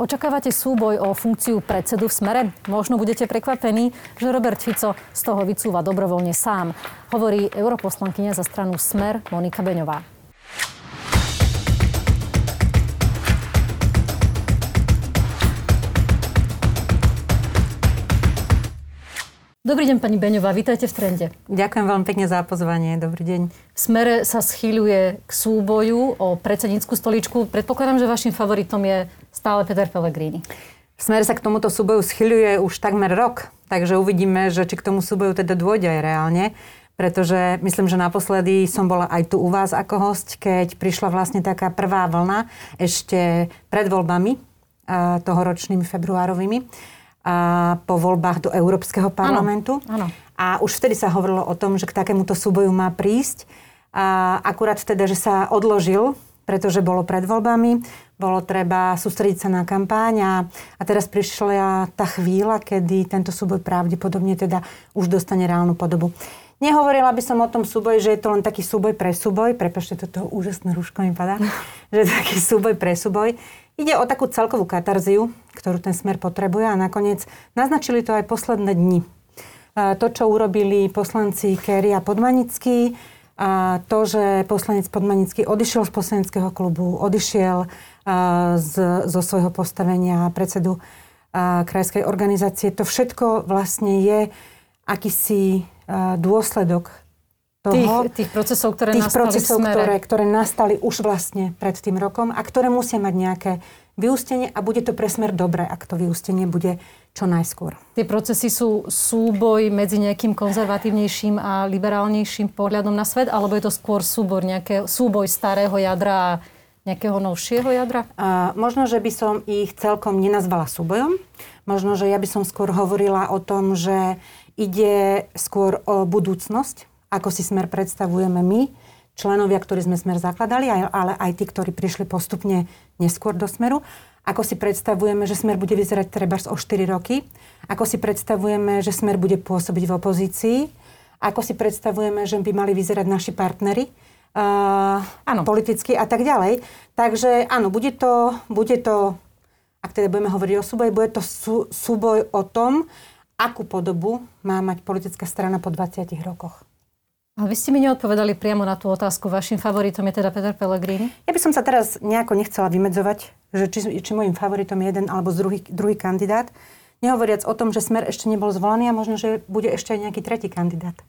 Očakávate súboj o funkciu predsedu v Smere? Možno budete prekvapení, že Robert Fico z toho vycúva dobrovoľne sám, hovorí europoslankyňa za stranu Smer Monika Beňová. Dobrý deň, pani Beňová, vítajte v Trende. Ďakujem veľmi pekne za pozvanie, dobrý deň. V Smere sa schýľuje k súboju o predsednícku stoličku. Predpokladám, že vašim favoritom je stále Peter Pellegrini. V Smere sa k tomuto súboju schýľuje už takmer rok, takže uvidíme, že či k tomu súboju teda dôjde aj reálne, pretože myslím, že naposledy som bola aj tu u vás ako hosť, keď prišla vlastne taká prvá vlna ešte pred voľbami tohoročnými februárovými. A po voľbách do Európskeho parlamentu. Áno, áno. A už vtedy sa hovorilo o tom, že k takémuto súboju má prísť. A akurát teda, že sa odložil, pretože bolo pred voľbami, bolo treba sústrediť sa na kampáň a teraz prišla tá chvíľa, kedy tento súboj pravdepodobne teda už dostane reálnu podobu. Nehovorila by som o tom súboji, že je to len taký súboj pre súboj. Prepáčte, toto úžasné rúško mi padá. Že taký súboj pre súboj. Ide o takú celkovú katarziu, ktorú ten Smer potrebuje a nakoniec naznačili to aj posledné dni. To, čo urobili poslanci Kerry a Podmanický, a to, že poslanec Podmanický odišiel z poslaneckého klubu, odišiel zo svojho postavenia predsedu krajskej organizácie, to všetko vlastne je akýsi dôsledok toho, tých procesov, ktoré nastali už vlastne pred tým rokom a ktoré musia mať nejaké vyústenie a bude to pre Smer dobré, ak to vyústenie bude čo najskôr. Tie procesy sú súboj medzi nejakým konzervatívnejším a liberálnejším pohľadom na svet, alebo je to skôr súboj starého jadra a nejakého novšieho jadra? Možno, že by som ich celkom nenazvala súbojom. Možno, že ja by som skôr hovorila o tom, že ide skôr o budúcnosť, ako si Smer predstavujeme my, členovia, ktorí sme Smer zakladali, ale aj tí, ktorí prišli postupne neskôr do Smeru. Ako si predstavujeme, že Smer bude vyzerať trebárs o 4 roky. Ako si predstavujeme, že Smer bude pôsobiť v opozícii. Ako si predstavujeme, že by mali vyzerať naši partneri politicky a tak ďalej. Takže áno, bude to, ak teda budeme hovoriť o súboji, bude to súboj o tom, akú podobu má mať politická strana po 20 rokoch. Ale vy ste mi neodpovedali priamo na tú otázku. Vašim favoritom je teda Peter Pellegrini? Ja by som sa teraz nejako nechcela vymedzovať, že či mojím favoritom je jeden alebo druhý kandidát. Nehovoriac o tom, že Smer ešte nebol zvolaný a možno, že bude ešte aj nejaký tretí kandidát.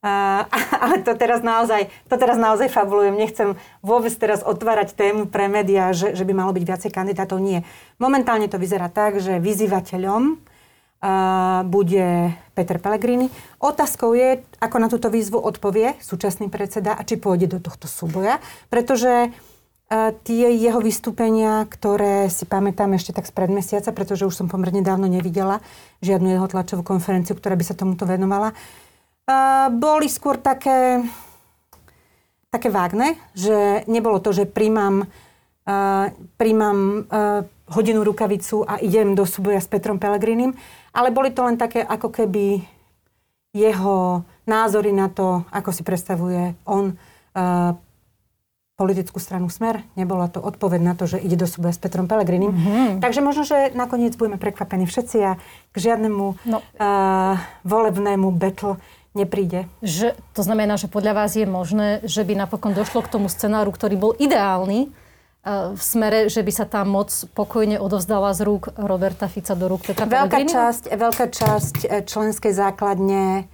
Ale to teraz naozaj fabulujem. Nechcem vôbec teraz otvárať tému pre médiá, že by malo byť viacej kandidátov. Nie. Momentálne to vyzerá tak, že vyzývateľom bude Peter Pellegrini. Otázkou je, ako na túto výzvu odpovie súčasný predseda a či pôjde do tohto súboja, pretože tie jeho vystúpenia, ktoré si pamätám ešte tak spred mesiaca, pretože už som pomerne dávno nevidela žiadnu jeho tlačovú konferenciu, ktorá by sa tomuto venovala, boli skôr také vágne, že nebolo to, že príjmam hodinu rukavicu a idem do súboja s Petrom Pellegrinim, ale boli to len také ako keby jeho názory na to, ako si predstavuje on politickú stranu Smer. Nebola to odpoveď na to, že ide do súboja s Petrom Pellegrinim. Mm-hmm. Takže možno, že nakoniec budeme prekvapení všetci a k žiadnemu volebnému battle nepríde. Že, to znamená, že podľa vás je možné, že by napokon došlo k tomu scenáru, ktorý bol ideálny, v Smere, že by sa tá moc pokojne odovzdala z rúk Roberta Fica do rúk Petra Pellegriniho? Veľká časť členskej základne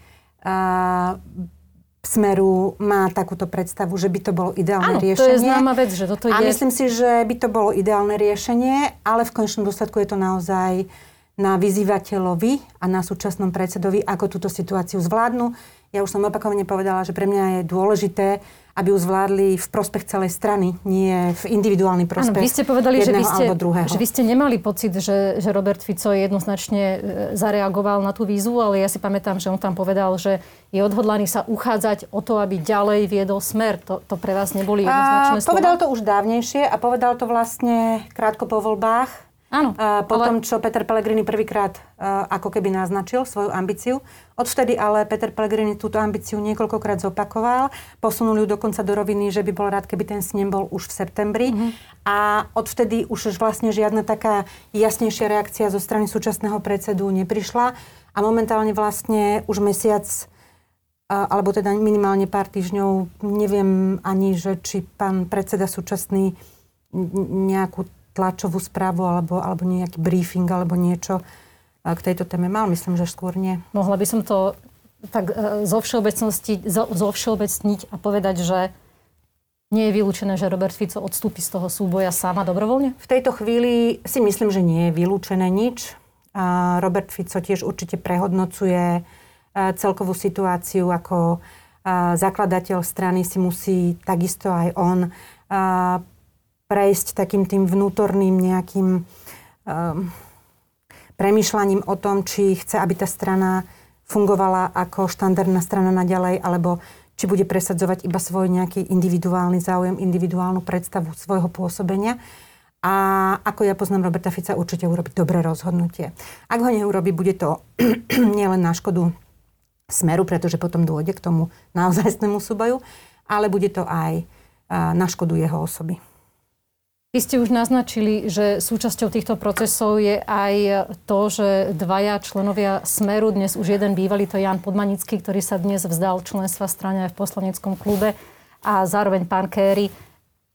Smeru má takúto predstavu, že by to bolo ideálne riešenie. Áno, to je známa vec, že toto ide. A myslím si, že by to bolo ideálne riešenie, ale v konečnom dôsledku je to naozaj na vyzývateľovi a na súčasnom predsedovi, ako túto situáciu zvládnu. Ja už som opakovane povedala, že pre mňa je dôležité, aby ju zvládli v prospech celej strany, nie v individuálny prospech jedného alebo druhého. Vy ste povedali, že vy ste nemali pocit, že Robert Fico jednoznačne zareagoval na tú výzvu, ale ja si pamätám, že on tam povedal, že je odhodlaný sa uchádzať o to, aby ďalej viedol Smer. To pre vás neboli jednoznačné slova? Povedal to už dávnejšie a povedal to vlastne krátko po voľbách. Áno. Potom, čo Peter Pellegrini prvýkrát ako keby naznačil svoju ambíciu. Odvtedy ale Peter Pellegrini túto ambíciu niekoľkokrát zopakoval. Posunul ju dokonca do roviny, že by bol rád, keby ten snem bol už v septembri. A odvtedy už vlastne žiadna taká jasnejšia reakcia zo strany súčasného predsedu neprišla. A momentálne vlastne už mesiac, alebo teda minimálne pár týždňov, neviem ani, že či pán predseda súčasný nejakú tlačovú správu alebo nejaký briefing alebo niečo k tejto téme mal. Myslím, že skôr nie. Mohla by som to tak zovšeobecniť a povedať, že nie je vylúčené, že Robert Fico odstúpi z toho súboja sám a dobrovoľne? V tejto chvíli si myslím, že nie je vylúčené nič. Robert Fico tiež určite prehodnocuje celkovú situáciu, ako zakladateľ strany si musí takisto aj on prejsť takým tým vnútorným nejakým premýšľaním o tom, či chce, aby tá strana fungovala ako štandardná strana naďalej, alebo či bude presadzovať iba svoj nejaký individuálny záujem, individuálnu predstavu svojho pôsobenia. A ako ja poznám Roberta Fica, určite urobí dobré rozhodnutie. Ak ho neurobí, bude to nielen na škodu Smeru, pretože potom dôjde k tomu naozajstnému súboju, ale bude to aj na škodu jeho osoby. Vy ste už naznačili, že súčasťou týchto procesov je aj to, že dvaja členovia Smeru, dnes už jeden bývalý, to je Ján Podmanický, ktorý sa dnes vzdal členstva strane aj v poslaneckom klube, a zároveň pán Kéry,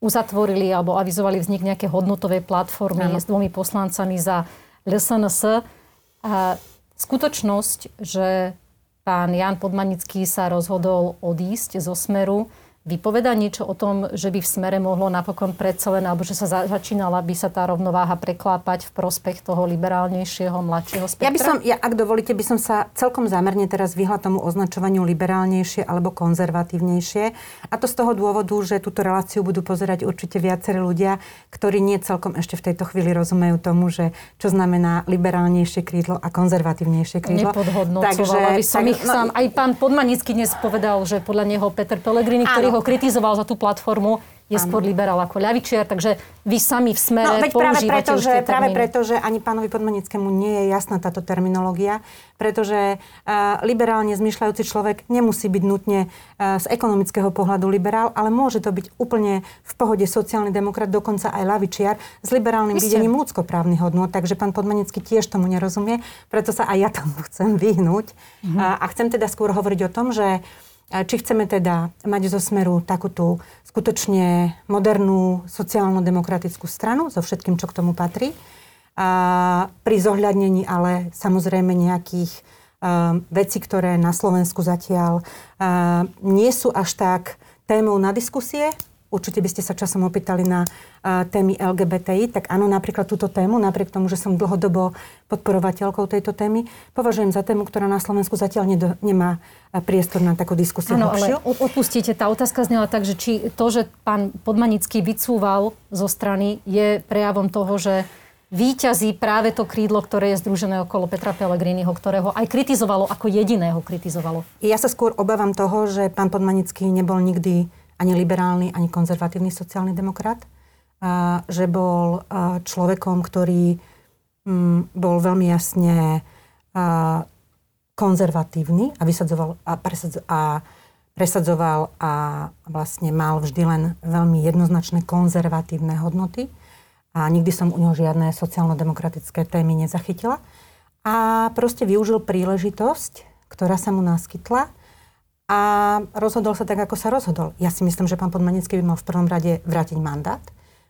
uzatvorili alebo avizovali vznik nejaké hodnotovej platformy s 2 poslancami za LSNS. A skutočnosť, že pán Ján Podmanický sa rozhodol odísť zo Smeru, vypovedá niečo o tom, že by v Smere mohlo napokon predsa len, alebo že sa začínala by sa tá rovnováha preklápať v prospech toho liberálnejšieho, mladšieho spektra? Ak dovolíte, by som sa celkom zámerne teraz vyhla tomu označovaniu liberálnejšie alebo konzervatívnejšie. A to z toho dôvodu, že túto reláciu budú pozerať určite viacerí ľudia, ktorí nie celkom ešte v tejto chvíli rozumejú tomu, že čo znamená liberálnejšie krídlo a konzervatívnejšie krídlo. Nepodhodnocovala by som ich sám. Aj pán Podmanický dnes povedal, že podľa neho Peter Pellegrini, ktorý ho kritizoval za tú platformu, je skôr liberál ako ľavičiar, takže vy sami v Smere používate už tie termíny. Práve preto, že ani pánovi Podmanickému nie je jasná táto terminológia, pretože liberálne zmýšľajúci človek nemusí byť nutne z ekonomického pohľadu liberál, ale môže to byť úplne v pohode sociálny demokrat, dokonca aj ľavičiar s liberálnym videním ľudskoprávnych hodnôt, takže pán Podmanický tiež tomu nerozumie, preto sa aj ja tomu chcem vyhnúť. A chcem teda skôr hovoriť o tom, že či chceme teda mať zo Smeru takúto skutočne modernú sociálno-demokratickú stranu so všetkým, čo k tomu patrí. Pri zohľadnení ale samozrejme nejakých vecí, ktoré na Slovensku zatiaľ nie sú až tak témou na diskusie. Určite by ste sa časom opýtali na témy LGBTI, tak áno, napríklad túto tému, napriek tomu, že som dlhodobo podporovateľkou tejto témy, považujem za tému, ktorá na Slovensku zatiaľ nemá priestor na takú diskusiu. Áno, ale odpustíte, tá otázka znela tak, že či to, že pán Podmanický vycúval zo strany, je prejavom toho, že víťazí práve to krídlo, ktoré je združené okolo Petra Pellegriniho, ktorého aj kritizovalo, ako jediného kritizovalo. Ja sa skôr obávam toho, že pán Podmanický nebol nikdy ani liberálny, ani konzervatívny sociálny demokrat. Že bol človekom, ktorý bol veľmi jasne konzervatívny a vysadzoval a presadzoval a vlastne mal vždy len veľmi jednoznačné konzervatívne hodnoty. A nikdy som u neho žiadne sociálno-demokratické témy nezachytila. A proste využil príležitosť, ktorá sa mu naskytla, a rozhodol sa tak, ako sa rozhodol. Ja si myslím, že pán Podmanický by mal v prvom rade vrátiť mandát,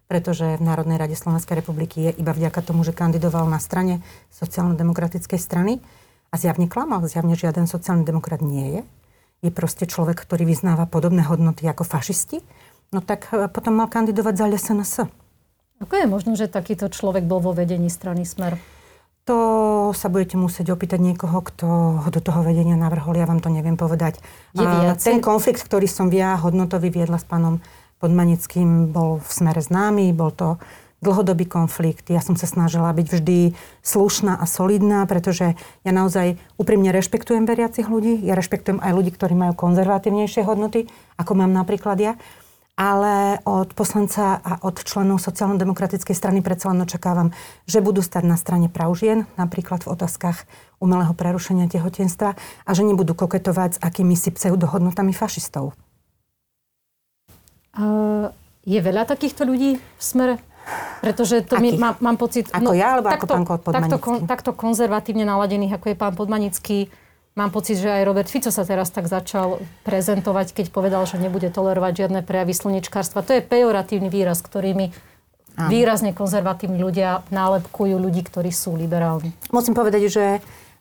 pretože v Národnej rade Slovenskej republiky je iba vďaka tomu, že kandidoval na strane sociálno-demokratickej strany a zjavne klamal. Zjavne žiaden sociálny demokrat nie je. Je proste človek, ktorý vyznáva podobné hodnoty ako fašisti. No tak potom mal kandidovať za SNS. Ako je možno, že takýto človek bol vo vedení strany Smer? To sa budete musieť opýtať niekoho, kto ho do toho vedenia navrhol. Ja vám to neviem povedať. Ten konflikt, ktorý som ja hodnotový viedla s pánom Podmanickým, bol v Smere známy. Bol to dlhodobý konflikt. Ja som sa snažila byť vždy slušná a solidná, pretože ja naozaj úprimne rešpektujem veriacich ľudí. Ja rešpektujem aj ľudí, ktorí majú konzervatívnejšie hodnoty, ako mám napríklad ja. ale od poslanca a od členov sociálno-demokratickej strany predsa len očakávam, že budú stať na strane práv žien, napríklad v otázkach umelého prerušenia tehotenstva a že nebudú koketovať s akýmisi pseudohodnotami fašistov. Je veľa takýchto ľudí v Smere? Pretože to mám pocit... Ako no, ja, alebo takto, ako pán Podmanický? Takto konzervatívne naladených, ako je pán Podmanický, mám pocit, že aj Robert Fico sa teraz tak začal prezentovať, keď povedal, že nebude tolerovať žiadne prejavy slnečkárstva. To je pejoratívny výraz, ktorými výrazne konzervatívni ľudia nálepkujú ľudí, ktorí sú liberálni. Musím povedať, že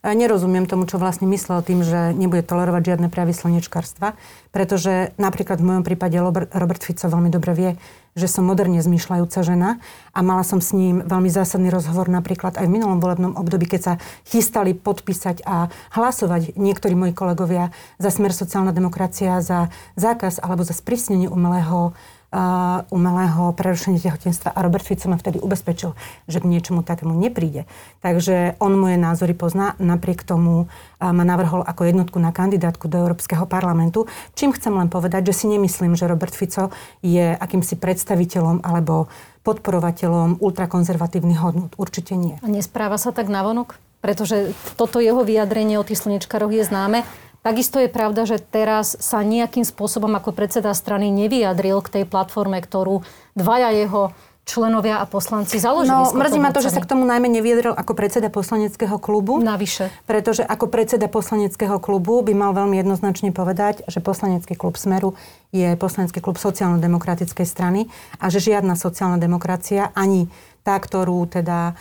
nerozumiem tomu, čo vlastne myslel tým, že nebude tolerovať žiadne prejavy slnečkárstva, pretože napríklad v mojom prípade Robert Fico veľmi dobre vie, že som moderne zmýšľajúca žena a mala som s ním veľmi zásadný rozhovor napríklad aj v minulom volebnom období, keď sa chystali podpísať a hlasovať niektorí moji kolegovia za Smer sociálna demokracia, za zákaz alebo za sprísnenie umelého prerušenia tehotenstva a Robert Fico ma vtedy ubezpečil, že k niečomu takému nepríde. Takže on moje názory pozná, napriek tomu ma navrhol ako jednotku na kandidátku do Európskeho parlamentu, čím chcem len povedať, že si nemyslím, že Robert Fico je akýmsi predstaviteľom alebo podporovateľom ultrakonzervatívnych hodnôt. Určite nie. A nespráva sa tak navonok? Pretože toto jeho vyjadrenie o tých slnečkaroch je známe. Takisto je pravda, že teraz sa nejakým spôsobom ako predseda strany nevyjadril k tej platforme, ktorú dvaja jeho členovia a poslanci založili. No, mrzí ma to, že sa k tomu najmä neviedril ako predseda poslaneckého klubu. Navyše. Pretože ako predseda poslaneckého klubu by mal veľmi jednoznačne povedať, že poslanecký klub Smeru je poslanecký klub sociálno-demokratickej strany a že žiadna sociálna demokracia, ani tá, ktorú teda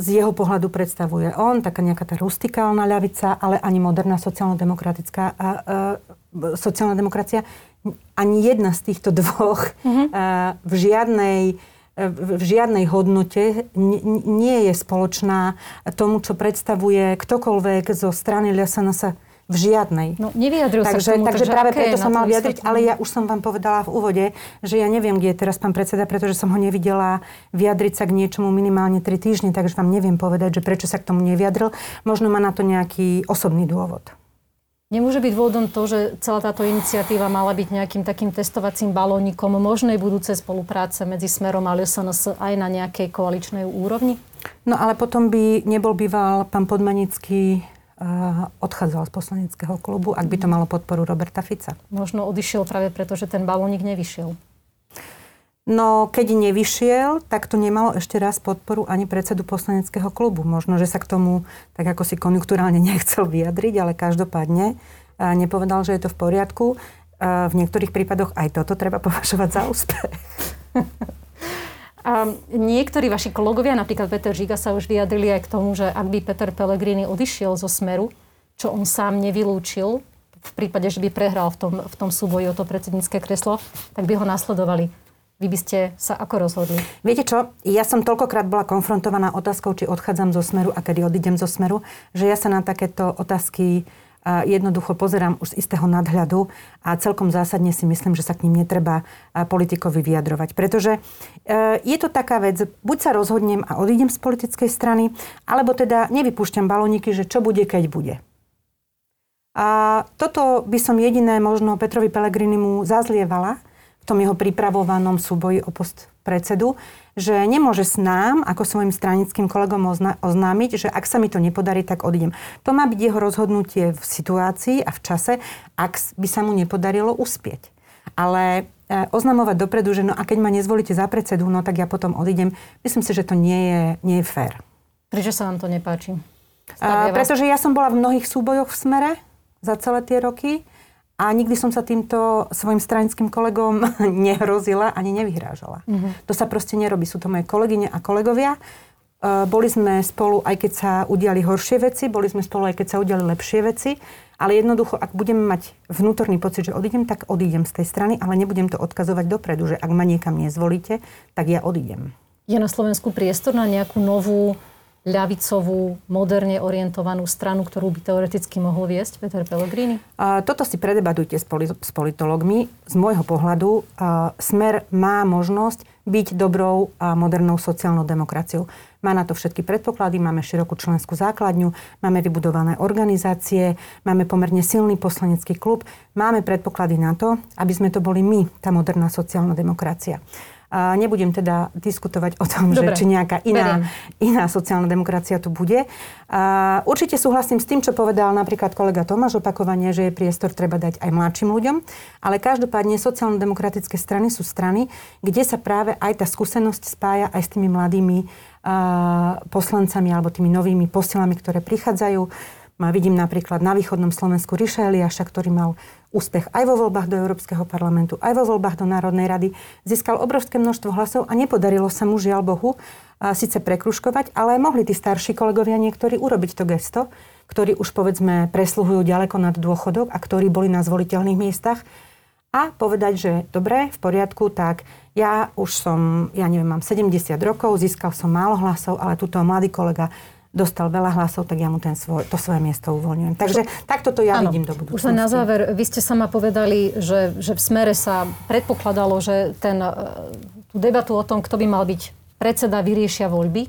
z jeho pohľadu predstavuje on, taká nejaká tá rustikálna ľavica, ale ani moderná sociálno-demokratická sociálna demokracia, ani jedna z týchto dvoch v žiadnej hodnote nie je spoločná tomu, čo predstavuje ktokoľvek zo strany LSNS. V žiadnej. No, nevyjadril sa k tomu. Takže práve preto som mal vyjadriť, ale ja už som vám povedala v úvode, že ja neviem, kde je teraz pán predseda, pretože som ho nevidela vyjadriť sa k niečomu minimálne 3 týždne, takže vám neviem povedať, že prečo sa k tomu nevyjadril. Možno má na to nejaký osobný dôvod. Nemôže byť dôvodom to, že celá táto iniciatíva mala byť nejakým takým testovacím balónikom možnej budúcej spolupráce medzi Smerom a LSNS aj na nejakej koaličnej úrovni? No ale potom by nebol býval pán Podmanický odchádzal z poslaneckého klubu, ak by to malo podporu Roberta Fica. Možno odišiel práve preto, že ten balónik nevyšiel. No, keď nevyšiel, tak to nemalo ešte raz podporu ani predsedu poslaneckého klubu. Možno, že sa k tomu, tak ako si konjunkturálne nechcel vyjadriť, ale každopádne nepovedal, že je to v poriadku. V niektorých prípadoch aj toto treba považovať za úspech. A niektorí vaši kolegovia, napríklad Peter Žiga, sa už vyjadrili aj k tomu, že ak by Peter Pellegrini odišiel zo Smeru, čo on sám nevylúčil, v prípade, že by prehral v tom súboji o to predsednícke kreslo, tak by ho nasledovali. Vy by ste sa ako rozhodli? Viete čo, ja som toľkokrát bola konfrontovaná otázkou, či odchádzam zo Smeru a kedy odídem zo Smeru, že ja sa na takéto otázky jednoducho pozerám už z istého nadhľadu a celkom zásadne si myslím, že sa k ním netreba politikovi vyjadrovať. Pretože je to taká vec, buď sa rozhodnem a odídem z politickej strany, alebo teda nevypúšťam balóniky, že čo bude, keď bude. A toto by som jediné možno Petrovi Pellegrinimu zazlievala v tom jeho pripravovanom súboji o post predsedu, že nemôže s nám, ako svojim stranickým kolegom oznámiť, že ak sa mi to nepodarí, tak odídem. To má byť jeho rozhodnutie v situácii a v čase, ak by sa mu nepodarilo uspieť. Ale oznamovať dopredu, že no a keď ma nezvolíte za predsedu, no tak ja potom odídem, myslím si, že to nie je fér. Prečo sa vám to nepáči? Pretože ja som bola v mnohých súbojoch v Smere za celé tie roky a nikdy som sa týmto svojim stranickým kolegom nehrozila ani nevyhrážala. To sa proste nerobí. Sú to moje kolegyne a kolegovia. Boli sme spolu, aj keď sa udiali horšie veci. Boli sme spolu, aj keď sa udiali lepšie veci. Ale jednoducho, ak budem mať vnútorný pocit, že odídem, tak odídem z tej strany, ale nebudem to odkazovať dopredu, že ak ma niekam nezvolíte, tak ja odídem. Je na Slovensku priestor na nejakú novú ľavicovú, moderne orientovanú stranu, ktorú by teoreticky mohol viesť Peter Pellegrini? Toto si predebatujte s politológmi. Z môjho pohľadu Smer má možnosť byť dobrou a modernou sociálnou demokraciou. Má na to všetky predpoklady, máme širokú členskú základňu, máme vybudované organizácie, máme pomerne silný poslanecký klub, máme predpoklady na to, aby sme to boli my, tá moderná sociálna demokracia. A nebudem teda diskutovať o tom, dobre, že či nejaká iná sociálna demokracia tu bude. A určite súhlasím s tým, čo povedal napríklad kolega Tomáš opakovane, že je priestor treba dať aj mladším ľuďom, ale každopádne sociálno-demokratické strany sú strany, kde sa práve aj tá skúsenosť spája aj s tými mladými poslancami alebo tými novými posilami, ktoré prichádzajú. Vidím napríklad na východnom Slovensku Riša Eliáša, ktorý mal úspech aj vo voľbách do Európskeho parlamentu, aj vo voľbách do Národnej rady. Získal obrovské množstvo hlasov a nepodarilo sa mu, žiaľ Bohu, síce prekružkovať, ale mohli tí starší kolegovia niektorí urobiť to gesto, ktorí už povedzme presluhujú ďaleko nad dôchodok a ktorí boli na zvoliteľných miestach a povedať, že dobre, v poriadku, tak ja už som, mám 70 rokov, získal som málo hlasov, ale tuto mladý kolega dostal veľa hlasov, tak ja mu to svoje miesto uvoľňujem. Takže takto to ja vidím do budúcnosti. Už len na záver, vy ste sama povedali, že v Smere sa predpokladalo, že tú debatu o tom, kto by mal byť predseda, vyriešia voľby.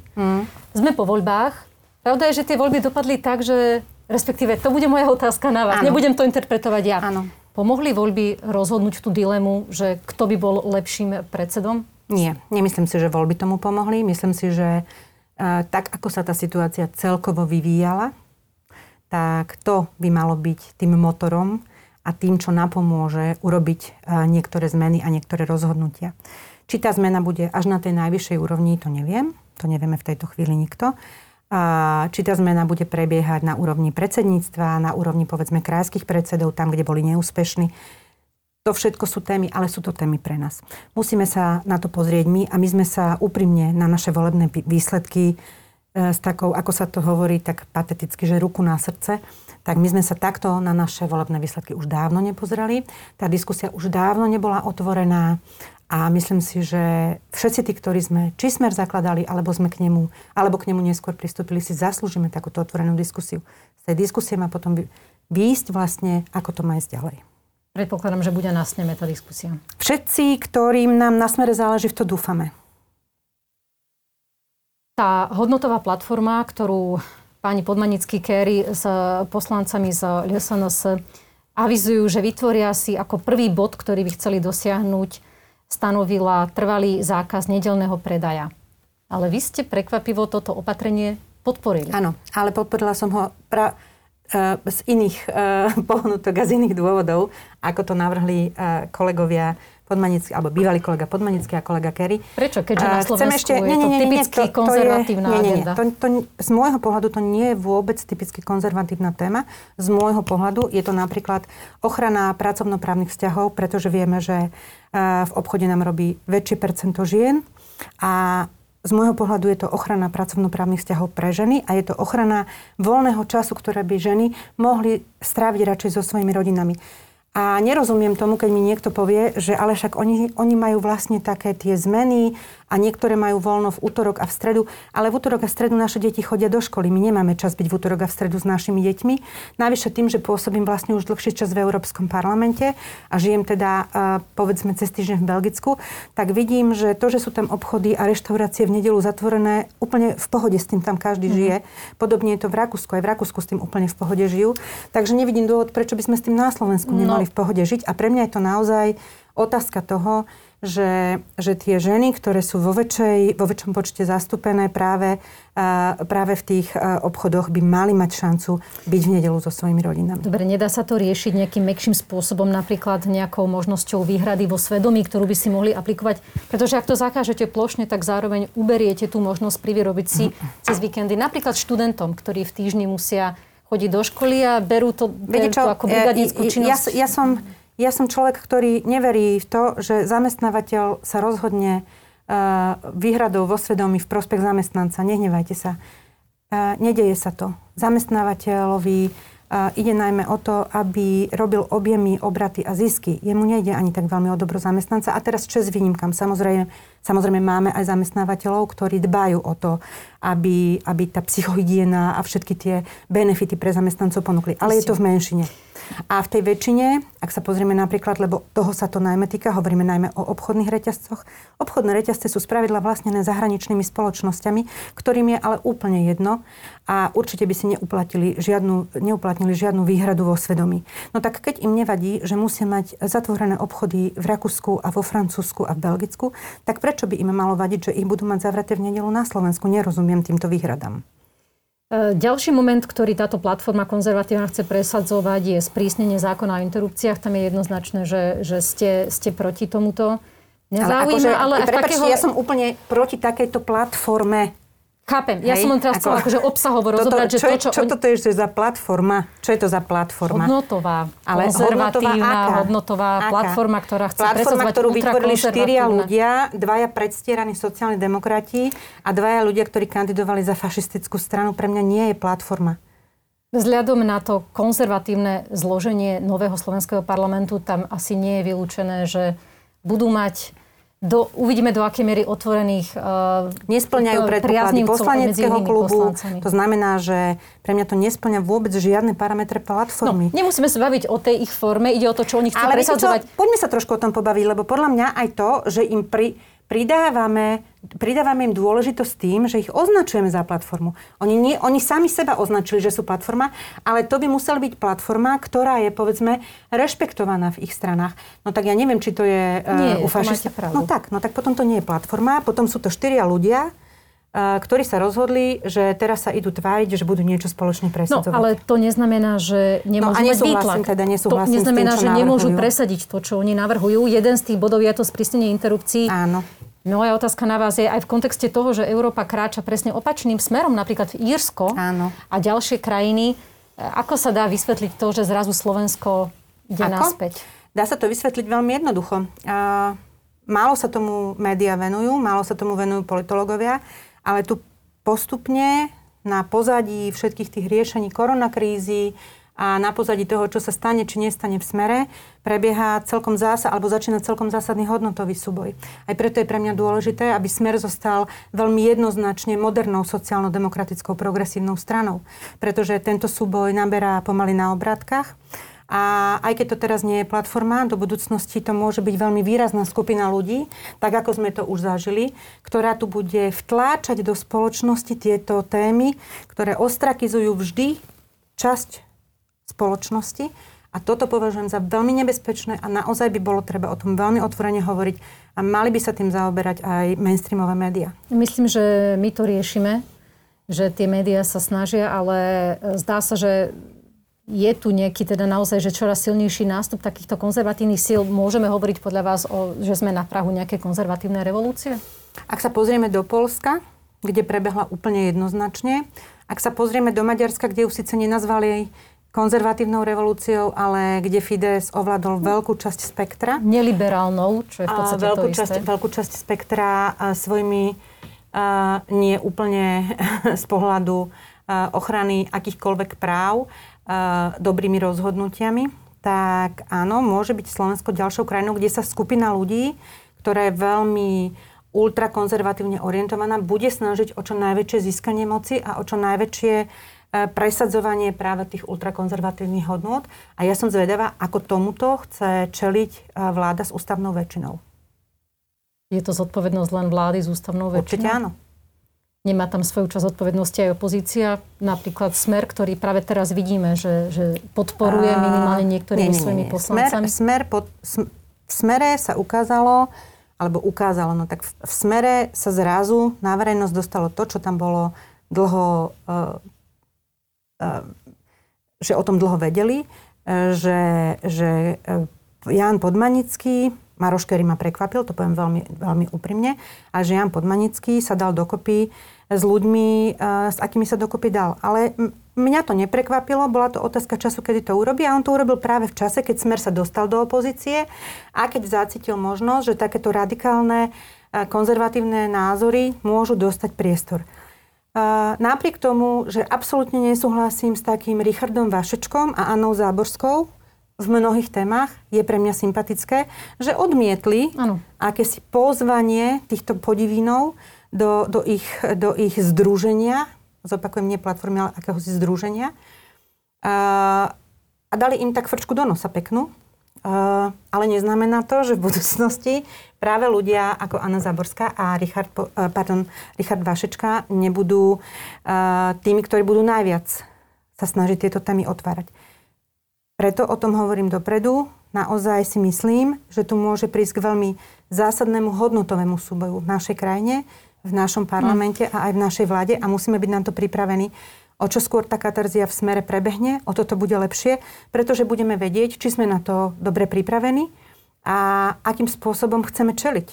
Sme po voľbách. Pravda je, že tie voľby dopadli tak, že respektíve, to bude moja otázka na vás. Áno. Nebudem to interpretovať ja. Áno. Pomohli voľby rozhodnúť tú dilemu, že kto by bol lepším predsedom? Nie. Nemyslím si, že voľby tomu pomohli. Myslím si, že tak ako sa tá situácia celkovo vyvíjala, tak to by malo byť tým motorom a tým, čo napomôže urobiť niektoré zmeny a niektoré rozhodnutia. Či tá zmena bude až na tej najvyššej úrovni, to neviem. To nevieme v tejto chvíli nikto. Či tá zmena bude prebiehať na úrovni predsedníctva, na úrovni povedzme krajských predsedov, tam, kde boli neúspešní. To všetko sú témy, ale sú to témy pre nás. Musíme sa na to pozrieť my a my sme sa úprimne na naše volebné výsledky s takou, ako sa to hovorí, tak pateticky, že ruku na srdce, tak my sme sa takto na naše volebné výsledky už dávno nepozreli. Tá diskusia už dávno nebola otvorená a myslím si, že všetci tí, ktorí sme či Smer zakladali, alebo k nemu neskôr pristúpili, si zaslúžime takúto otvorenú diskusiu. Z tej diskusie má potom výjsť vlastne, ako to má ísť ďalej. Predpokladám, že bude na Sneme tá diskusia. Všetci, ktorým nám na Smere záleží, v to dúfame. Tá hodnotová platforma, ktorú páni Podmanický-Kéry s poslancami z LSNS avizujú, že vytvoria si ako prvý bod, ktorý by chceli dosiahnuť, stanovila trvalý zákaz nedeľného predaja. Ale vy ste prekvapivo toto opatrenie podporili. Áno, ale podporila som ho z iných pohnutok a z iných dôvodov, ako to navrhli kolegovia Podmanický, alebo bývalý kolega Podmanický a kolega Kerry. Prečo? Keďže na Slovensku je to typicky konzervatívna agenda. To z môjho pohľadu to nie je vôbec typicky konzervatívna téma. Z môjho pohľadu je to napríklad ochrana pracovnoprávnych vzťahov, pretože vieme, že v obchode nám robí väčšie percento žien a z môjho pohľadu je to ochrana pracovnoprávnych vzťahov pre ženy a je to ochrana voľného času, ktoré by ženy mohli stráviť radšej so svojimi rodinami. A nerozumiem tomu, keď mi niekto povie, že ale však oni majú vlastne také tie zmeny a niektoré majú voľno v útorok a v stredu, ale v útorok a v stredu naše deti chodia do školy. My nemáme čas byť v útorok a v stredu s našimi deťmi. Navyše tým, že pôsobím vlastne už dlhší čas v Európskom parlamente a žijem teda, povedzme, cez týždeň v Belgicku, tak vidím, že to, že sú tam obchody a reštaurácie v nedeľu zatvorené, úplne v pohode s tým tam každý žije. Podobne je to v Rakúsku, aj v Rakúsku s tým úplne v pohode žijú. Takže nevidím dôvod, prečo by sme s tým na Slovensku nemali v pohode žiť. A pre mňa je to naozaj otázka toho, že tie ženy, ktoré sú vo väčšom počte zastúpené práve v tých obchodoch, by mali mať šancu byť v nedeľu so svojimi rodinami. Dobre, nedá sa to riešiť nejakým mäkším spôsobom, napríklad nejakou možnosťou výhrady vo svedomí, ktorú by si mohli aplikovať? Pretože ak to zakážete plošne, tak zároveň uberiete tú možnosť privyrobiť si cez víkendy. Napríklad študentom, ktorí v týždni musia chodiť do školy a berú to ako brigadnícku činnosť. Ja som človek, ktorý neverí v to, že zamestnávateľ sa rozhodne výhradou vo svedomí v prospech zamestnanca. Nehnevajte sa. Nedeje sa to. Zamestnávateľovi ide najmä o to, aby robil objemy, obraty a zisky. Jemu nejde ani tak veľmi o dobro zamestnanca. A teraz čest výnimkám. Samozrejme máme aj zamestnávateľov, ktorí dbajú o to, aby tá psychohygiena a všetky tie benefity pre zamestnancov ponúkli. Ale je to v menšine. A v tej väčšine, ak sa pozrieme napríklad, lebo toho sa to najmä týka, hovoríme najmä o obchodných reťazcoch, obchodné reťazce sú spravidla vlastnené zahraničnými spoločnosťami, ktorým je ale úplne jedno a určite by si neuplatnili žiadnu výhradu vo svedomí. No tak keď im nevadí, že musia mať zatvorené obchody v Rakúsku a vo Francúzsku a v Belgicku, tak prečo by im malo vadiť, že ich budú mať zavreté v nedeľu na Slovensku? Nerozumiem týmto výhradám. Ďalší moment, ktorý táto platforma konzervatívna chce presadzovať, je sprísnenie zákona o interrupciách. Tam je jednoznačné, že ste proti tomuto. Nezaujíma, ale prepáčte, ja som úplne proti takejto platforme. Chápem. Ja som len teraz chcela obsahovo rozobrať, že to, čo toto je za platforma? Čo je to za platforma? Hodnotová. Ale konzervatívna, hodnotová platforma, ktorá chce presadzovať ultrakonzervatívne. Platforma, ktorú vytvorili 4 ľudia, 2 predstieraní sociálni demokrati a 2 ľudia, ktorí kandidovali za fašistickú stranu. Pre mňa nie je platforma. Vzhľadom na to konzervatívne zloženie nového slovenského parlamentu, tam asi nie je vylúčené, že budú mať... Uvidíme, do akej miery otvorených nesplňajú predpoklady poslaneckého klubu. Poslancami. To znamená, že pre mňa to nesplňa vôbec žiadne parametre platformy. No, nemusíme sa baviť o tej ich forme, ide o to, čo oni chcú presadzovať. Poďme sa trošku o tom pobaviť, lebo podľa mňa aj to, že im pridávame im dôležitosť tým, že ich označujeme za platformu. Oni sami seba označili, že sú platforma, ale to by musela byť platforma, ktorá je, povedzme, rešpektovaná v ich stranách. No tak ja neviem, či to je... Nie, to máte pravdu. No tak potom to nie je platforma. Potom sú to 4 ľudia, ktorí sa rozhodli, že teraz sa idú tváriť, že budú niečo spoločne presadzovať. No, ale to neznamená, že nemôžu mať výtlak. To neznamená, že nemôžu presadiť to, čo oni navrhujú. Jeden z tých bodov je to sprísnenie interrupcií. Áno. Moja otázka na vás je aj v kontexte toho, že Európa kráča presne opačným smerom, napríklad Írsko a ďalšie krajiny. Ako sa dá vysvetliť to, že zrazu Slovensko ide naspäť? Dá sa to vysvetliť veľmi jednoducho. Málo sa tomu médiá venujú, málo sa tomu venujú politológovia. Ale tu postupne na pozadí všetkých tých riešení koronakrízy a na pozadí toho, čo sa stane či nestane v Smere, začína celkom zásadný hodnotový súboj. Aj preto je pre mňa dôležité, aby Smer zostal veľmi jednoznačne modernou sociálno-demokratickou progresívnou stranou. Pretože tento súboj naberá pomaly na obrátkach. A aj keď to teraz nie je platforma, do budúcnosti to môže byť veľmi výrazná skupina ľudí, tak ako sme to už zažili, ktorá tu bude vtláčať do spoločnosti tieto témy, ktoré ostrakizujú vždy časť spoločnosti. A toto považujem za veľmi nebezpečné a naozaj by bolo treba o tom veľmi otvorene hovoriť a mali by sa tým zaoberať aj mainstreamové médiá. Myslím, že my to riešime, že tie médiá sa snažia, ale zdá sa, že je tu nejaký teda naozaj, že čoraz silnejší nástup takýchto konzervatívnych síl. Môžeme hovoriť podľa vás, že sme na prahu nejaké konzervatívnej revolúcie? Ak sa pozrieme do Poľska, kde prebehla úplne jednoznačne, ak sa pozrieme do Maďarska, kde ju síce nenazvali konzervatívnou revolúciou, ale kde Fidesz ovládol veľkú časť spektra. Neliberálnou, čo je v podstate to isté. Veľkú časť spektra svojimi nie úplne z pohľadu ochrany akýchkoľvek práv, dobrými rozhodnutiami, tak áno, môže byť Slovensko ďalšou krajinou, kde sa skupina ľudí, ktorá je veľmi ultrakonzervatívne orientovaná, bude snažiť o čo najväčšie získanie moci a o čo najväčšie presadzovanie práve tých ultrakonzervatívnych hodnôt. A ja som zvedavá, ako tomuto chce čeliť vláda s ústavnou väčšinou. Je to zodpovednosť len vlády s ústavnou väčšinou? Určite áno. Nemá tam svoju časť odpovednosti aj opozícia. Napríklad Smer, ktorý práve teraz vidíme, že podporuje minimálne niektorými svojimi poslancami. V Smere sa ukázalo, no tak v Smere sa zrazu na verejnosť dostalo to, čo tam bolo dlho, že o tom dlho vedeli, že Ján Podmanický, Maroš Kerry ma prekvapil, to poviem veľmi, veľmi úprimne, a že Ján Podmanický sa dal dokopy s ľuďmi, s akými sa dokopy dal. Ale mňa to neprekvapilo, bola to otázka času, kedy to urobí a on to urobil práve v čase, keď Smer sa dostal do opozície a keď zacítil možnosť, že takéto radikálne, konzervatívne názory môžu dostať priestor. Napriek tomu, že absolútne nesúhlasím s takým Richardom Vašečkom a Annou Záborskou, v mnohých témach je pre mňa sympatické, že odmietli akési pozvanie týchto podivínov do ich združenia, zopakujem, nie platformy, ale akéhosi združenia. A a dali im tak frčku do nosa peknú. Ale neznamená to, že v budúcnosti práve ľudia ako Anna Záborská a Richard Vašečka nebudú tými, ktorí budú najviac sa snažiť tieto témy otvárať. Preto o tom hovorím dopredu. Naozaj si myslím, že tu môže prísť k veľmi zásadnému hodnotovému súboju v našej krajine, v našom parlamente a aj v našej vláde a musíme byť na to pripravení. O čo skôr tá katarzia v Smere prebehne, o toto bude lepšie, pretože budeme vedieť, či sme na to dobre pripravení a akým spôsobom chceme čeliť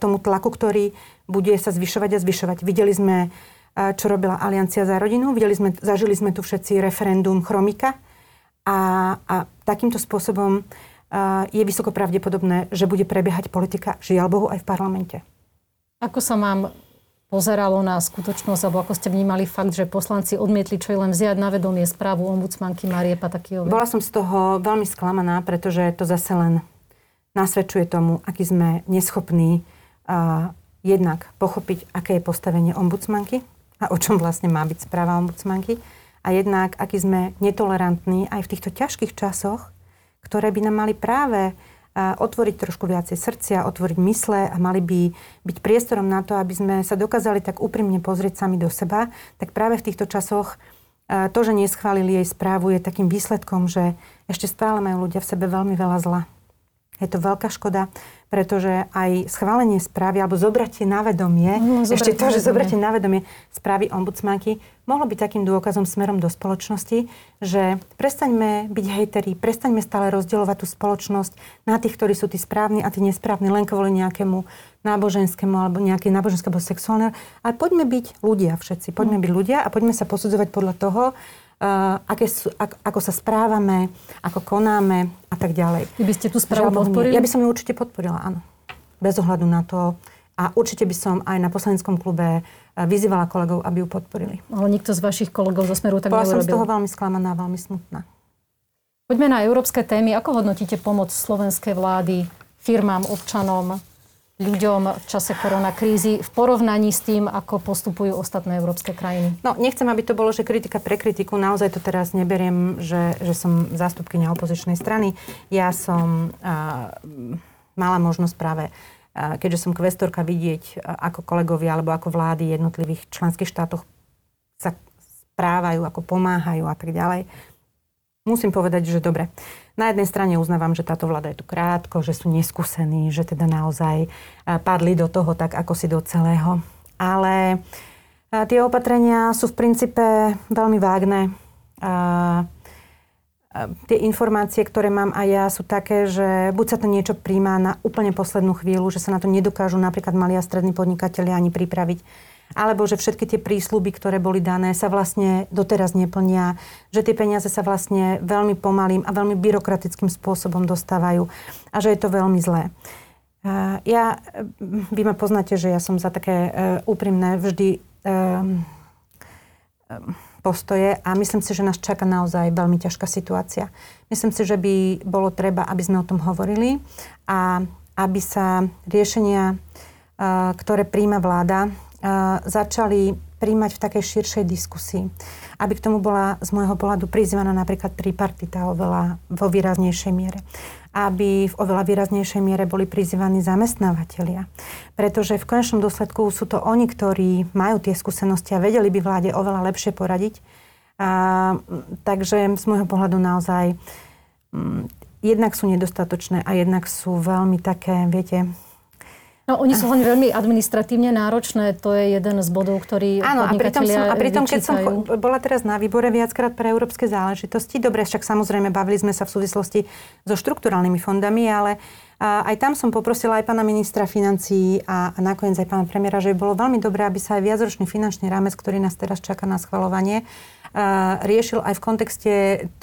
tomu tlaku, ktorý bude sa zvyšovať a zvyšovať. Videli sme, čo robila Aliancia za rodinu, zažili sme tu všetci referendum Chromika a takýmto spôsobom je vysoko pravdepodobné, že bude prebiehať politika, žiaľ Bohu, aj v parlamente. Ako sa mám pozeralo na skutočnosť, alebo ako ste vnímali fakt, že poslanci odmietli čo je len vziať na vedomie správu ombudsmanky Márie Patakijovej? Bola som z toho veľmi sklamaná, pretože to zase len nasvedčuje tomu, aký sme neschopní jednak pochopiť, aké je postavenie ombudsmanky a o čom vlastne má byť správa ombudsmanky a jednak, aký sme netolerantní aj v týchto ťažkých časoch, ktoré by nám mali práve otvoriť trošku viacej srdcia, otvoriť mysle a mali by byť priestorom na to, aby sme sa dokázali tak úprimne pozrieť sami do seba, tak práve v týchto časoch to, že neschválili jej správu, je takým výsledkom, že ešte stále majú ľudia v sebe veľmi veľa zla. Je to veľká škoda, pretože aj schválenie správy alebo zobratie na vedomie, zobratie na vedomie správy ombudsmanky mohlo byť takým dôkazom smerom do spoločnosti, že prestaňme byť hejteri, prestaňme stále rozdielovať tú spoločnosť na tých, ktorí sú tí správni a tí nesprávni len kvôli nejakému náboženskému alebo nejaké náboženské alebo sexuálne, ale poďme byť ľudia všetci, poďme byť ľudia a poďme sa posudzovať podľa toho, ako sa správame, ako konáme a tak ďalej. Vy by ste tú správu podporili? Ja by som ju určite podporila, áno. Bez ohľadu na to. A určite by som aj na poslaneckom klube vyzývala kolegov, aby ju podporili. Ale nikto z vašich kolegov zo Smeru tak neurobil. Bola som z toho veľmi sklamaná, veľmi smutná. Poďme na európske témy. Ako hodnotíte pomoc slovenskej vlády firmám, občanom, ľuďom v čase koronakrízy v porovnaní s tým, ako postupujú ostatné európske krajiny? No, nechcem, aby to bolo, že kritika pre kritiku. Naozaj to teraz neberiem, že som zástupkyňa opozičnej strany. Ja som mala možnosť práve, keďže som kvestorka, vidieť, ako kolegovia alebo ako vlády jednotlivých členských štátoch sa správajú, ako pomáhajú a tak ďalej. Musím povedať, že dobre. Na jednej strane uznávam, že táto vláda je tu krátko, že sú neskúsení, že teda naozaj padli do toho tak, ako si do celého. Ale tie opatrenia sú v princípe veľmi vágne. Tie informácie, ktoré mám aj ja, sú také, že buď sa to niečo príjma na úplne poslednú chvíľu, že sa na to nedokážu napríklad malí a strední podnikatelia ani pripraviť, alebo že všetky tie prísľuby, ktoré boli dané, sa vlastne doteraz neplnia, že tie peniaze sa vlastne veľmi pomalým a veľmi byrokratickým spôsobom dostávajú a že je to veľmi zlé. Vy ma poznáte, že ja som za také úprimné vždy postoje a myslím si, že nás čaká naozaj veľmi ťažká situácia. Myslím si, že by bolo treba, aby sme o tom hovorili a aby sa riešenia, ktoré príjma vláda, začali príjmať v takej širšej diskusii. Aby k tomu bola z môjho pohľadu prizývaná napríklad tripartita vo výraznejšej miere. Aby v oveľa výraznejšej miere boli prizývaní zamestnávateľia. Pretože v konečnom dôsledku sú to oni, ktorí majú tie skúsenosti a vedeli by vláde oveľa lepšie poradiť. Takže z môjho pohľadu naozaj jednak sú nedostatočné a jednak sú veľmi také, viete... No, oni sú len veľmi administratívne náročné, to je jeden z bodov, ktorý podnikatelia vyčítajú. Áno, a pritom, keď som bola teraz na výbore viackrát pre európske záležitosti, dobre, však samozrejme bavili sme sa v súvislosti so štrukturálnymi fondami, ale aj tam som poprosila aj pána ministra financií a nakoniec aj pána premiéra, že by bolo veľmi dobré, aby sa aj viacročný finančný rámec, ktorý nás teraz čaká na schvaľovanie, riešil aj v kontexte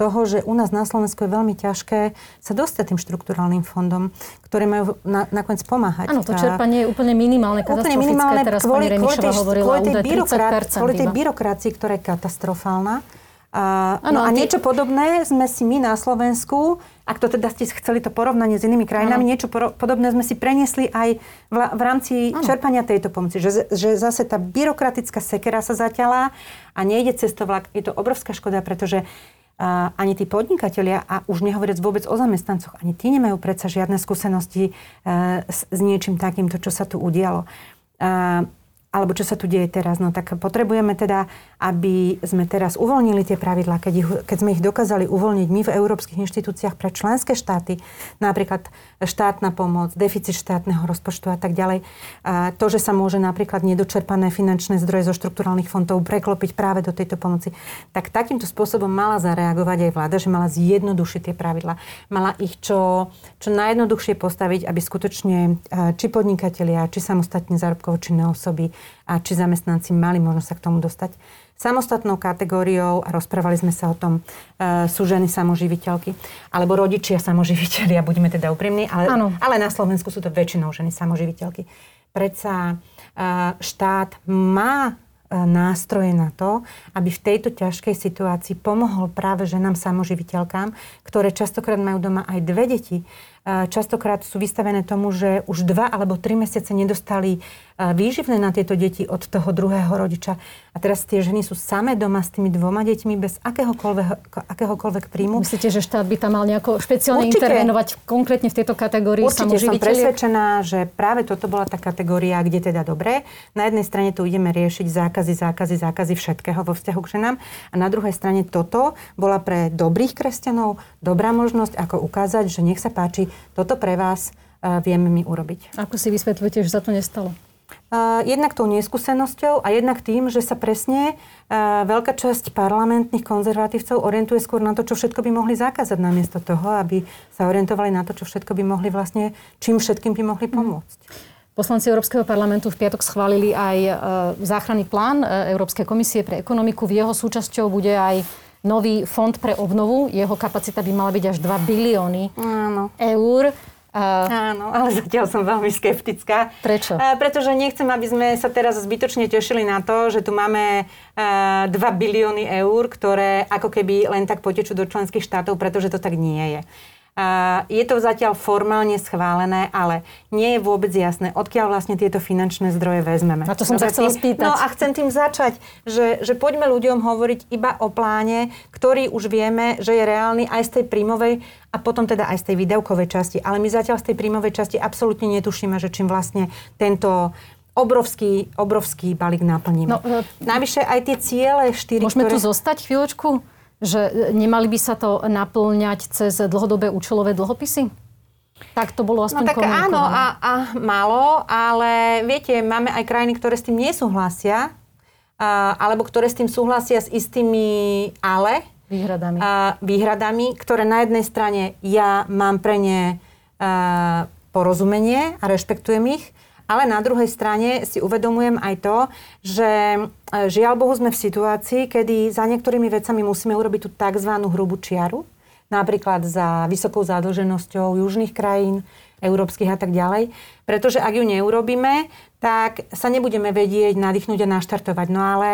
toho, že u nás na Slovensku je veľmi ťažké sa dostať tým štrukturálnym fondom, ktoré majú nakoniec pomáhať. Áno, to čerpanie je úplne minimálne, katastrofické. Teraz pani Remišová hovorila o údaj 30%. Kvôli tej byrokracii, ktorá je katastrofálna. A niečo podobné sme si my na Slovensku, ak to teda ste chceli to porovnanie s inými krajinami, niečo podobné sme si preniesli aj v rámci čerpania tejto pomoci. Že zase tá byrokratická sekera sa zaťala a nejde cez to vlak. Je to obrovská škoda, pretože ani tí podnikatelia, a už nehovoriac vôbec o zamestnancoch, ani tí nemajú predsa žiadne skúsenosti s niečím takýmto, čo sa tu udialo. Alebo čo sa tu deje teraz. No tak potrebujeme teda, aby sme teraz uvoľnili tie pravidlá, keď sme ich dokázali uvoľniť my v európskych inštitúciách pre členské štáty, napríklad štátna pomoc, deficit štátneho rozpočtu a tak ďalej. A to, že sa môže napríklad nedočerpané finančné zdroje zo štrukturálnych fondov preklopiť práve do tejto pomoci, tak takýmto spôsobom mala zareagovať aj vláda, že mala zjednodušiť tie pravidlá. Mala ich čo najjednoduchšie postaviť, aby skutočne či podnikatelia, či samostatne zárobkovo činné osoby a či zamestnanci mali možnosť sa k tomu dostať. Samostatnou kategóriou, a rozprávali sme sa o tom, sú ženy samoživiteľky, alebo rodičia samoživitelia, buďme teda úprimní, ale na Slovensku sú to väčšinou ženy samoživiteľky. Predsa štát má nástroje na to, aby v tejto ťažkej situácii pomohol práve ženám samoživiteľkám, ktoré častokrát majú doma aj dve deti. Častokrát sú vystavené tomu, že už 2 alebo 3 mesiace nedostali výživné na tieto deti od toho druhého rodiča. A teraz tie ženy sú samé doma s tými 2 deťmi bez akéhokoľvek príjmu. Myslíte, že štát by tam mal nejako špeciálne intervenovať konkrétne v tejto kategórii samoživiteľiek? Určite som presvedčená, že práve toto bola tá kategória, kde teda dobre. Na jednej strane tu ideme riešiť zákazy všetkého vo vzťahu k ženám. A na druhej strane toto bola pre dobrých kresťanov dobrá možnosť, ako ukázať, že nech sa páči, toto pre vás vieme my urobiť. Ako si vysvetľujete, že sa to nestalo? Jednak tou neskúsenosťou a jednak tým, že sa presne veľká časť parlamentných konzervatívcov orientuje skôr na to, čo všetko by mohli zakázať, namiesto toho, aby sa orientovali na to, čo všetko by mohli vlastne, čím všetkým by mohli pomôcť. Poslanci Európskeho parlamentu v piatok schválili aj záchranný plán Európskej komisie pre ekonomiku. V jeho súčasťou bude aj nový fond pre obnovu. Jeho kapacita by mala byť až 2 bilióny eur. Áno, ale zatiaľ som veľmi skeptická. Prečo? Pretože nechcem, aby sme sa teraz zbytočne tešili na to, že tu máme 2 bilióny eur, ktoré ako keby len tak potečú do členských štátov, pretože to tak nie je. Je to zatiaľ formálne schválené, ale nie je vôbec jasné, odkiaľ vlastne tieto finančné zdroje vezmeme. Na to som sa chcela spýtať. No a chcem tým začať, že poďme ľuďom hovoriť iba o pláne, ktorý už vieme, že je reálny aj z tej príjmovej a potom teda aj z tej výdavkovej časti. Ale my zatiaľ z tej príjmovej časti absolútne netušíme, že čím vlastne tento obrovský balík naplníme. No, navyše aj tie ciele 4, môžeme tu zostať chvíľočku? Že nemali by sa to naplňať cez dlhodobé účelové dlhopisy? Tak to bolo aspoň komunikované. Áno a málo, ale viete, máme aj krajiny, ktoré s tým nesúhlasia, alebo ktoré s tým súhlasia s istými ale. Výhradami, ktoré na jednej strane ja mám pre ne porozumenie a rešpektujem ich, ale na druhej strane si uvedomujem aj to, že žiaľ Bohu sme v situácii, kedy za niektorými vecami musíme urobiť tú tzv. Hrubú čiaru. Napríklad za vysokou zadlženosťou južných krajín, európskych a tak ďalej. Pretože ak ju neurobíme, tak sa nebudeme vedieť nadýchnúť a naštartovať. No ale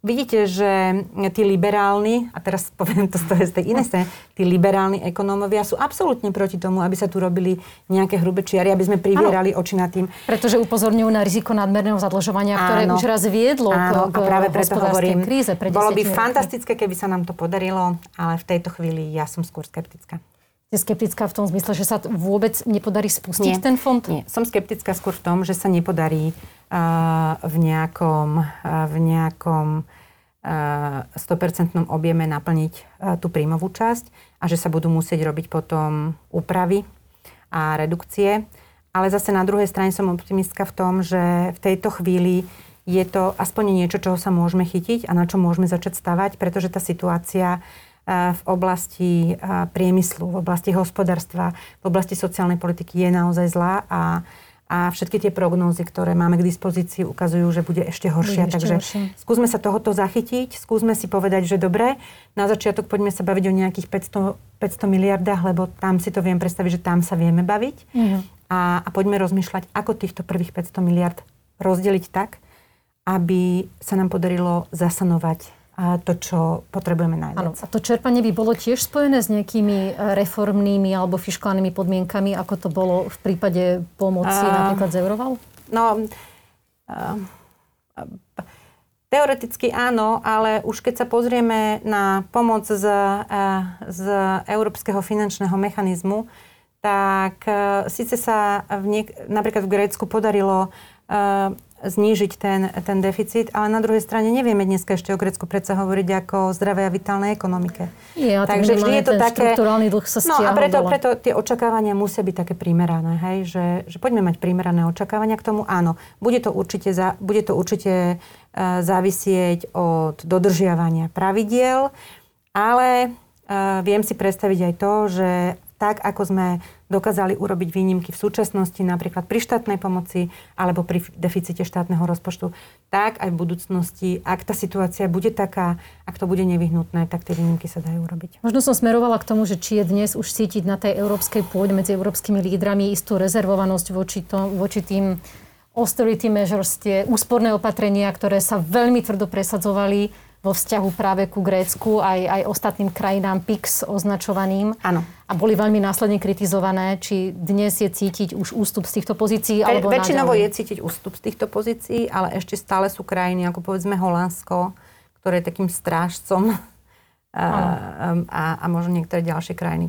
vidíte, že tí liberálni, a teraz poviem to z tej inej strany, tí liberálni ekonómovia sú absolútne proti tomu, aby sa tu robili nejaké hrubé čiary, aby sme privierali oči nad tým. Pretože upozorňujú na riziko nadmerného zadlžovania, ktoré už raz viedlo k hospodárskej kríze. Bolo by fantastické, keby sa nám to podarilo, ale v tejto chvíli ja som skôr skeptická. Je skeptická v tom zmysle, že sa vôbec nepodarí spustiť ten fond? Nie, som skeptická skôr v tom, že sa nepodarí v nejakom 100% objeme naplniť tú príjmovú časť a že sa budú musieť robiť potom úpravy a redukcie. Ale zase na druhej strane som optimistka v tom, že v tejto chvíli je to aspoň niečo, čoho sa môžeme chytiť a na čo môžeme začať stavať, pretože tá situácia v oblasti priemyslu, v oblasti hospodárstva, v oblasti sociálnej politiky je naozaj zlá a všetky tie prognózy, ktoré máme k dispozícii, ukazujú, že bude ešte horšia. Takže skúsme sa tohoto zachytiť, skúsme si povedať, že dobre, na začiatok poďme sa baviť o nejakých 500 miliardách, lebo tam si to viem predstaviť, že tam sa vieme baviť. Mhm. A poďme rozmýšľať, ako týchto prvých 500 miliard rozdeliť tak, aby sa nám podarilo zasanovať to, čo potrebujeme najviac. Áno, a to čerpanie by bolo tiež spojené s nejakými reformnými alebo fiškálnymi podmienkami, ako to bolo v prípade pomoci napríklad z Eurovalu? No, Teoreticky áno, ale už keď sa pozrieme na pomoc z Európskeho finančného mechanizmu, tak síce sa napríklad v Grécku podarilo znížiť ten deficit, ale na druhej strane nevieme dneska ešte o Grécku predsa hovoriť ako o zdravej a vitálnej ekonomike. Takže vždy je to také... Štruktúrálny dlh sa stiahol. No a preto tie očakávania musia byť také primerané, hej? Že poďme mať primerané očakávania k tomu. Áno, bude to určite závisieť od dodržiavania pravidiel, ale viem si predstaviť aj to, že tak, ako sme dokázali urobiť výnimky v súčasnosti, napríklad pri štátnej pomoci alebo pri deficite štátneho rozpočtu, tak aj v budúcnosti, ak tá situácia bude taká, ak to bude nevyhnutné, tak tie výnimky sa dajú urobiť. Možno som smerovala k tomu, že či je dnes už cítiť na tej európskej pôde medzi európskymi lídrami istú rezervovanosť voči tým austerity measures, tie úsporné opatrenia, ktoré sa veľmi tvrdo presadzovali vo vzťahu práve ku Grécku aj ostatným krajinám PIGS označovaným. Áno. A boli veľmi následne kritizované, či dnes je cítiť už ústup z týchto pozícií alebo väčšinovo je cítiť ústup z týchto pozícií, ale ešte stále sú krajiny ako povedzme Holandsko, ktoré je takým strážcom a možno niektoré ďalšie krajiny,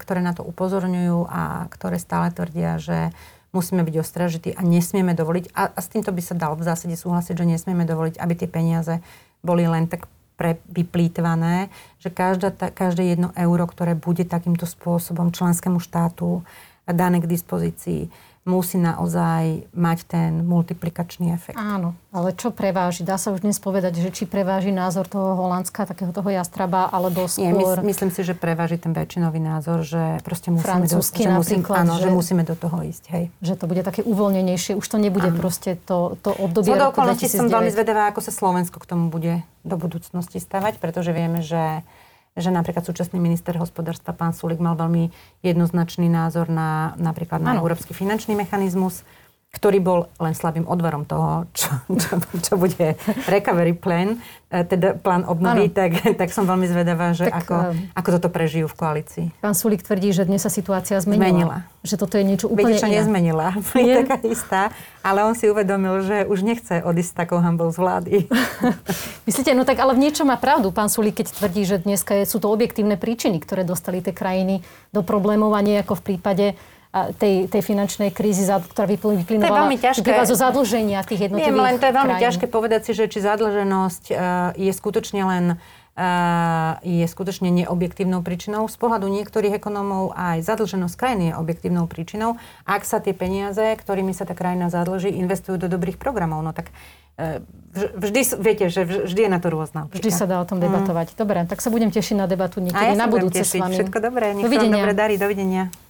ktoré na to upozorňujú a ktoré stále tvrdia, že musíme byť ostražití a nesmieme dovoliť, a s týmto by sa dalo v zásade súhlasiť, že nesmieme dovoliť, aby tie peniaze boli len tak vyplýtvané, že každé jedno euro, ktoré bude takýmto spôsobom členskému štátu dané k dispozícii, musí naozaj mať ten multiplikačný efekt. Áno, ale čo preváži? Dá sa už dnes povedať, že či preváži názor toho Holandska, takého toho jastraba, alebo skôr... Nie, myslím si, že preváži ten väčšinový názor, že proste musíme do toho ísť. Hej. Že to bude také uvoľnenejšie, už to nebude proste to obdobie roku 2009. Z okolností som veľmi zvedavá, ako sa Slovensko k tomu bude do budúcnosti stavať, pretože vieme, že napríklad súčasný minister hospodárstva pán Sulík mal veľmi jednoznačný názor napríklad na európsky finančný mechanizmus, ktorý bol len slabým odvarom toho, čo bude recovery plan, teda plán obnovy, tak som veľmi zvedavá, že ako toto prežijú v koalícii. Pán Sulík tvrdí, že dnes sa situácia zmenila. Že toto je niečo úplne iné. Viete, čo nezmenila. Je taká istá, ale on si uvedomil, že už nechce odísť takou hanbou z vlády. Myslíte, no tak ale v niečom má pravdu pán Sulík, keď tvrdí, že dneska sú to objektívne príčiny, ktoré dostali tie krajiny do problémov a nie ako v prípade tej finančnej krízy, ktorá vyplynovala zo zadlženia tých jednotlivých krajín. Len to je veľmi ťažké povedať si, že či zadlženosť je skutočne neobjektívnou príčinou. Z pohľadu niektorých ekonomov aj zadlženosť krajiny je objektívnou príčinou, ak sa tie peniaze, ktorými sa tá krajina zadlží, investujú do dobrých programov. No tak vždy je na to rôzna. Vždy sa dá o tom debatovať. Dobre, tak sa budem tešiť na debatu niekedy na budúce s vami. Všetko dobré, nech vám dobre darí. Dovidenia.